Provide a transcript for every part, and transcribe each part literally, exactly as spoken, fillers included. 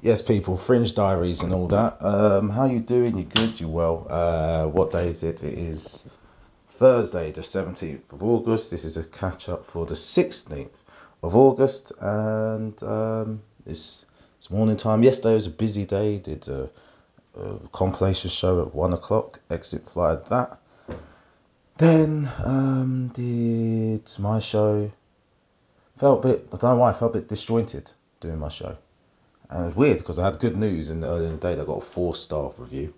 Yes, people, Fringe Diaries and all that. Um, how you doing? You good? You well? Uh, what day is it? It is Thursday, the seventeenth of August. This is a catch-up for the sixteenth of August, and um, it's it's morning time. Yesterday was a busy day. Did a, a compilation show at one o'clock. Exit flight that. Then um, did my show. Felt a bit. I don't know why. I felt a bit disjointed doing my show. And it was weird because I had good news in the early in the day. They got a four-star review.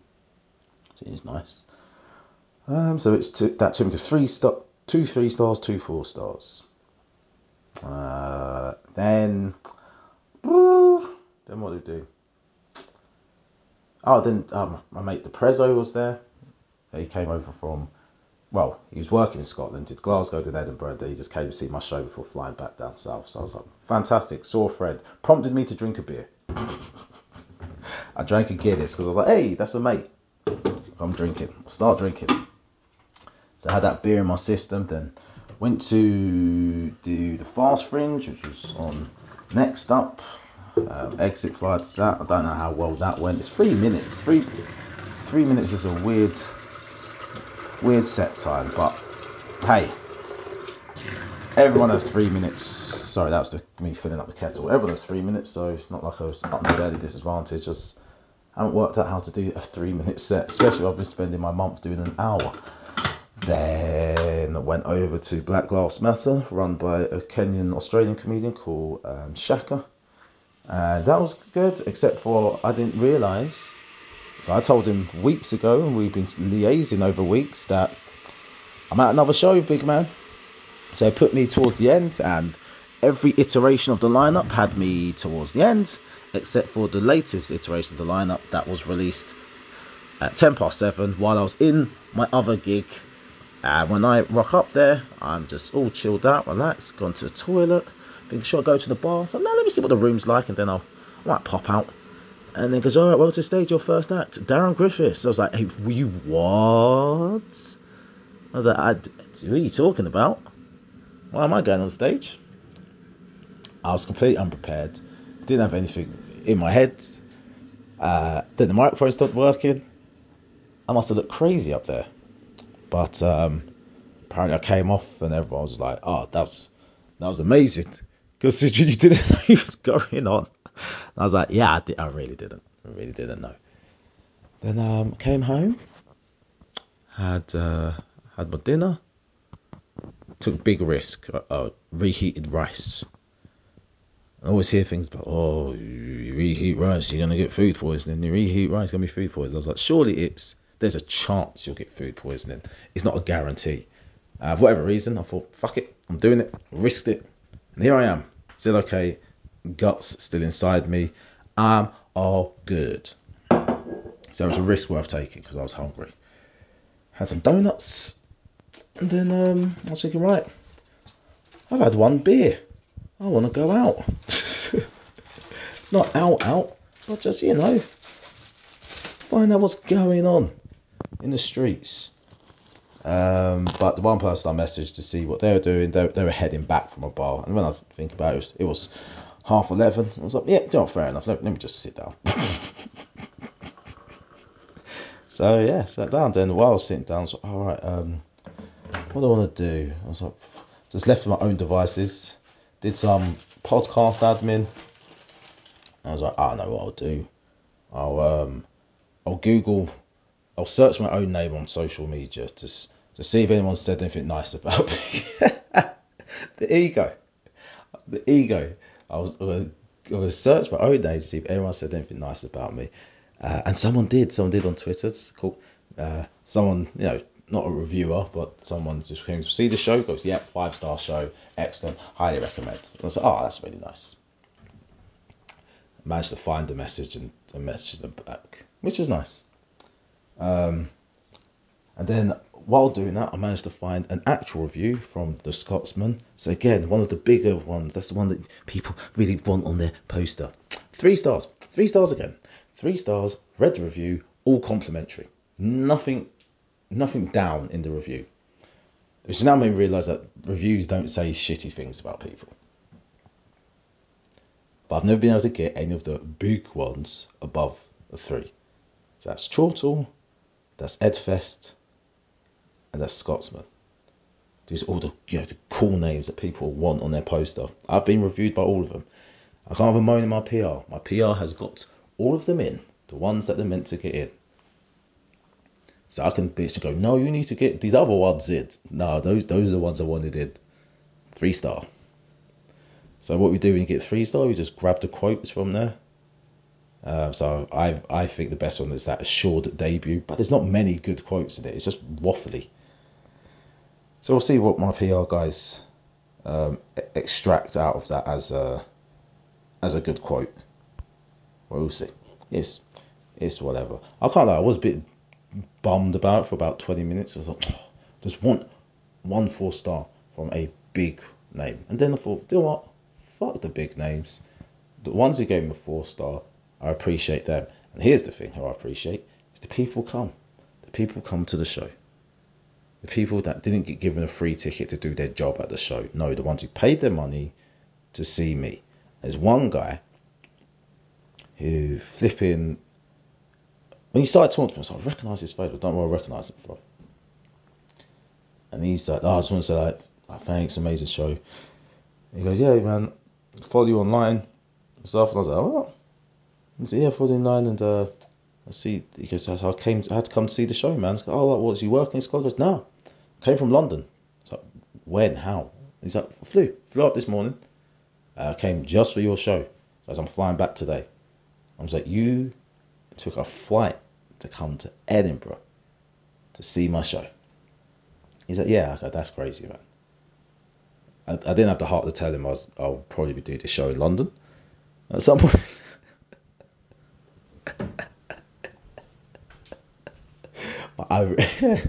Seems nice. Um, so it's two, that took me to three star, two three stars, two four stars. Uh, then, then what did we do? Oh, then um, my mate DePrezzo was there. He came over from, well, he was working in Scotland, did Glasgow, did Edinburgh, and he just came to see my show before flying back down south. So I was like, fantastic, saw Fred, prompted me to drink a beer. I drank a Guinness because I was like, hey, that's a mate. I'm drinking. I'll start drinking. So I had that beer in my system, then went to do the Fast Fringe, which was on next up. Um, exit flight to that. I don't know how well that went. It's three minutes. Three three minutes is a weird weird set time, but hey, everyone has three minutes. Sorry, that was the, me filling up the kettle. Everyone has three minutes, so it's not like I was at an early disadvantage. Just I haven't worked out how to do a three-minute set, especially I've been spending my month doing an hour. Then I went over to Black Glass Matter, run by a Kenyan-Australian comedian called um, Shaka. And that was good, except for I didn't realise, I told him weeks ago, and we've been liaising over weeks, that I'm at another show, big man. So it put me towards the end, and every iteration of the lineup had me towards the end, except for the latest iteration of the lineup that was released at ten past seven while I was in my other gig. And when I rock up there, I'm just all chilled out, relaxed, gone to the toilet, think, should I go to the bar? So now let me see what the room's like, and then I'll I might pop out. And then goes, all right, well, to stage your first act, Darren Griffiths. So I was like, hey, were you what? I was like, I, what are you talking about? Why am I going on stage? I was completely unprepared. Didn't have anything in my head. Uh, then the microphone stopped working. I must have looked crazy up there. But um, apparently I came off and everyone was like, oh, that was, that was amazing. Because you didn't know what was going on. And I was like, yeah, I, did. I really didn't. I really didn't know. Then um, came home. Had uh, had my dinner. Took big risk. Uh, uh, reheated rice. I always hear things about, oh, you reheat rice, you're going to get food poisoning. You reheat rice, it's going to be food poisoning. I was like, surely it's, there's a chance you'll get food poisoning. It's not a guarantee. Uh, for whatever reason, I thought, fuck it, I'm doing it, risked it. And here I am, still okay, guts still inside me. I'm all good. So it was a risk worth taking because I was hungry. Had some donuts. And then um, I was thinking, right, I've had one beer. I want to go out. Not out, out, but just, you know, find out what's going on in the streets. Um, but the one person I messaged to see what they were doing, they, they were heading back from a bar. And when I think about it, it was, it was half eleven. I was like, yeah, not fair enough. Let, let me just sit down. So, yeah, sat down. Then while I was sitting down, I was like, all right, um, what do I want to do? I was like, just left with my own devices. Did some podcast admin. I was like, I don't know what I'll do. I'll um, I'll Google. I'll search my own name on social media to to see if anyone said anything nice about me. The ego, the ego. I was going to search my own name to see if anyone said anything nice about me, uh, and someone did. Someone did on Twitter. It's called uh, someone, you know. Not a reviewer, but someone just came to see the show, goes, yep, yeah, five-star show, excellent, highly recommend. And I said, oh, that's really nice. I managed to find the message and, and message them back, which was nice. Um, and then while doing that, I managed to find an actual review from the Scotsman. So again, one of the bigger ones, that's the one that people really want on their poster. Three stars, three stars again. Three stars, read the review, all complimentary. Nothing... Nothing down in the review, which now made me realise that reviews don't say shitty things about people. but I've never been able to get any of the big ones above the three. So that's Chortle, that's Edfest, and that's Scotsman. These are all the, you know, the cool names that people want on their poster. I've been reviewed by all of them. I can't have a moan in my P R. My P R has got all of them in, the ones that they're meant to get in. So I can bitch and go, no, you need to get these other ones in. No, those those are the ones I wanted in. Three star. So what we do when you get three star, we just grab the quotes from there. Uh, so I I think the best one is that assured debut, but there's not many good quotes in it. It's just waffly. So we'll see what my P R guys um, extract out of that as a as a good quote. We'll see. It's it's whatever. I can't lie. I was a bit bummed about it for about twenty minutes. I was like, oh, just want one four star from a big name. And then I thought, do you know what? Fuck the big names. The ones who gave me a four star, I appreciate them. And here's the thing: who I appreciate is the people come. The people come to the show. The people that didn't get given a free ticket to do their job at the show. No, the ones who paid their money to see me. There's one guy who flipping... When he started talking to me, I was like, I recognise his face, but I don't know where I recognise him from. And he's like, oh, I just want to say, like, oh, thanks, amazing show. And he goes, yeah, man, I follow you online and stuff. And I was like, oh. He said, yeah, I follow you online and... Uh, I see, he goes, I came, I had to come to see the show, man. I was like, oh, was you working in Scotland? He goes, no, I came from London. I was like, when, how? He's like, I flew, flew up this morning. I uh, came just for your show. As I'm flying back today. I was like, you took a flight to come to Edinburgh to see my show. He's like, yeah, I go, that's crazy, man. I, I didn't have the heart to tell him I was, I'll probably be doing this show in London at some point. I,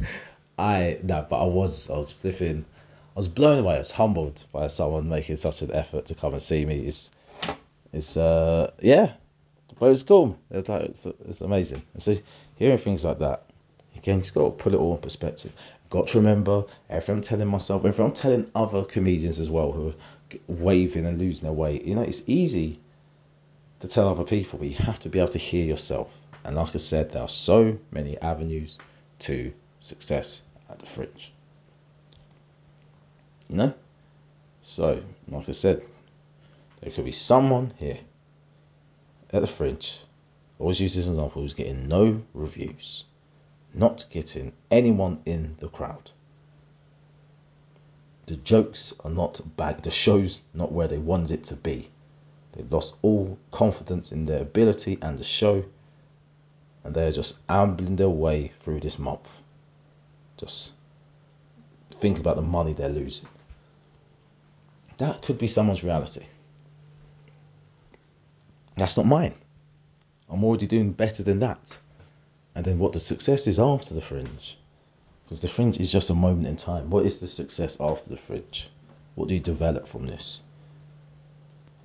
I no, but I was, I was flipping, I was blown away. I was humbled by someone making such an effort to come and see me. It's, it's, uh, yeah, but it was cool. It was like, it's, it's amazing. And so hearing things like that, again, you've got to put it all in perspective. Got to remember, everything I'm telling myself, everything I'm telling other comedians as well who are waving and losing their way. You know, it's easy to tell other people, but you have to be able to hear yourself. And like I said, there are so many avenues to success at the Fringe, you know. So like I said, there could be someone here at the Fringe, always use this example, who's getting no reviews, not getting anyone in the crowd. The jokes are not bagged, the show's not where they want it to be. They've lost all confidence in their ability and the show. And they're just ambling their way through this month. Just thinking about the money they're losing. That could be someone's reality. That's not mine. I'm already doing better than that. And then what the success is after the Fringe. Because the Fringe is just a moment in time. What is the success after the Fringe? What do you develop from this?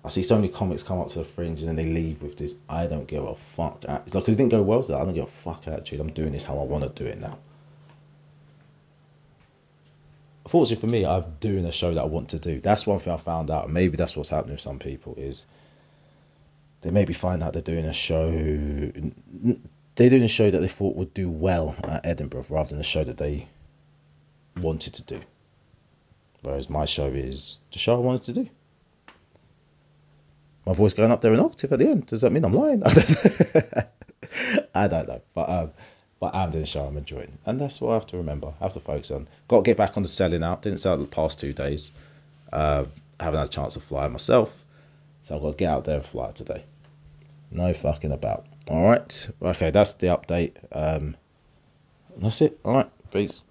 I see so many comics come up to the Fringe and then they leave with this, I don't give a fuck attitude. Like, because it didn't go well, so I don't give a fuck attitude. I'm doing this how I want to do it now. Fortunately for me, I'm doing a show that I want to do. That's one thing I found out. Maybe that's what's happening with some people is they maybe find out they're doing a show. They're doing a show that they thought would do well at Edinburgh rather than a show that they wanted to do. Whereas my show is the show I wanted to do. My voice going up there an octave at the end. Does that mean I'm lying? I don't know. I don't know. But, um, but I'm doing the show I'm enjoying. And that's what I have to remember. I have to focus on. Got to get back on the selling out. Didn't sell out the past two days. Uh, haven't had a chance to fly myself. So I've got to get out there and fly today. No fucking about. All right. Okay, that's the update. Um, that's it. All right. Peace.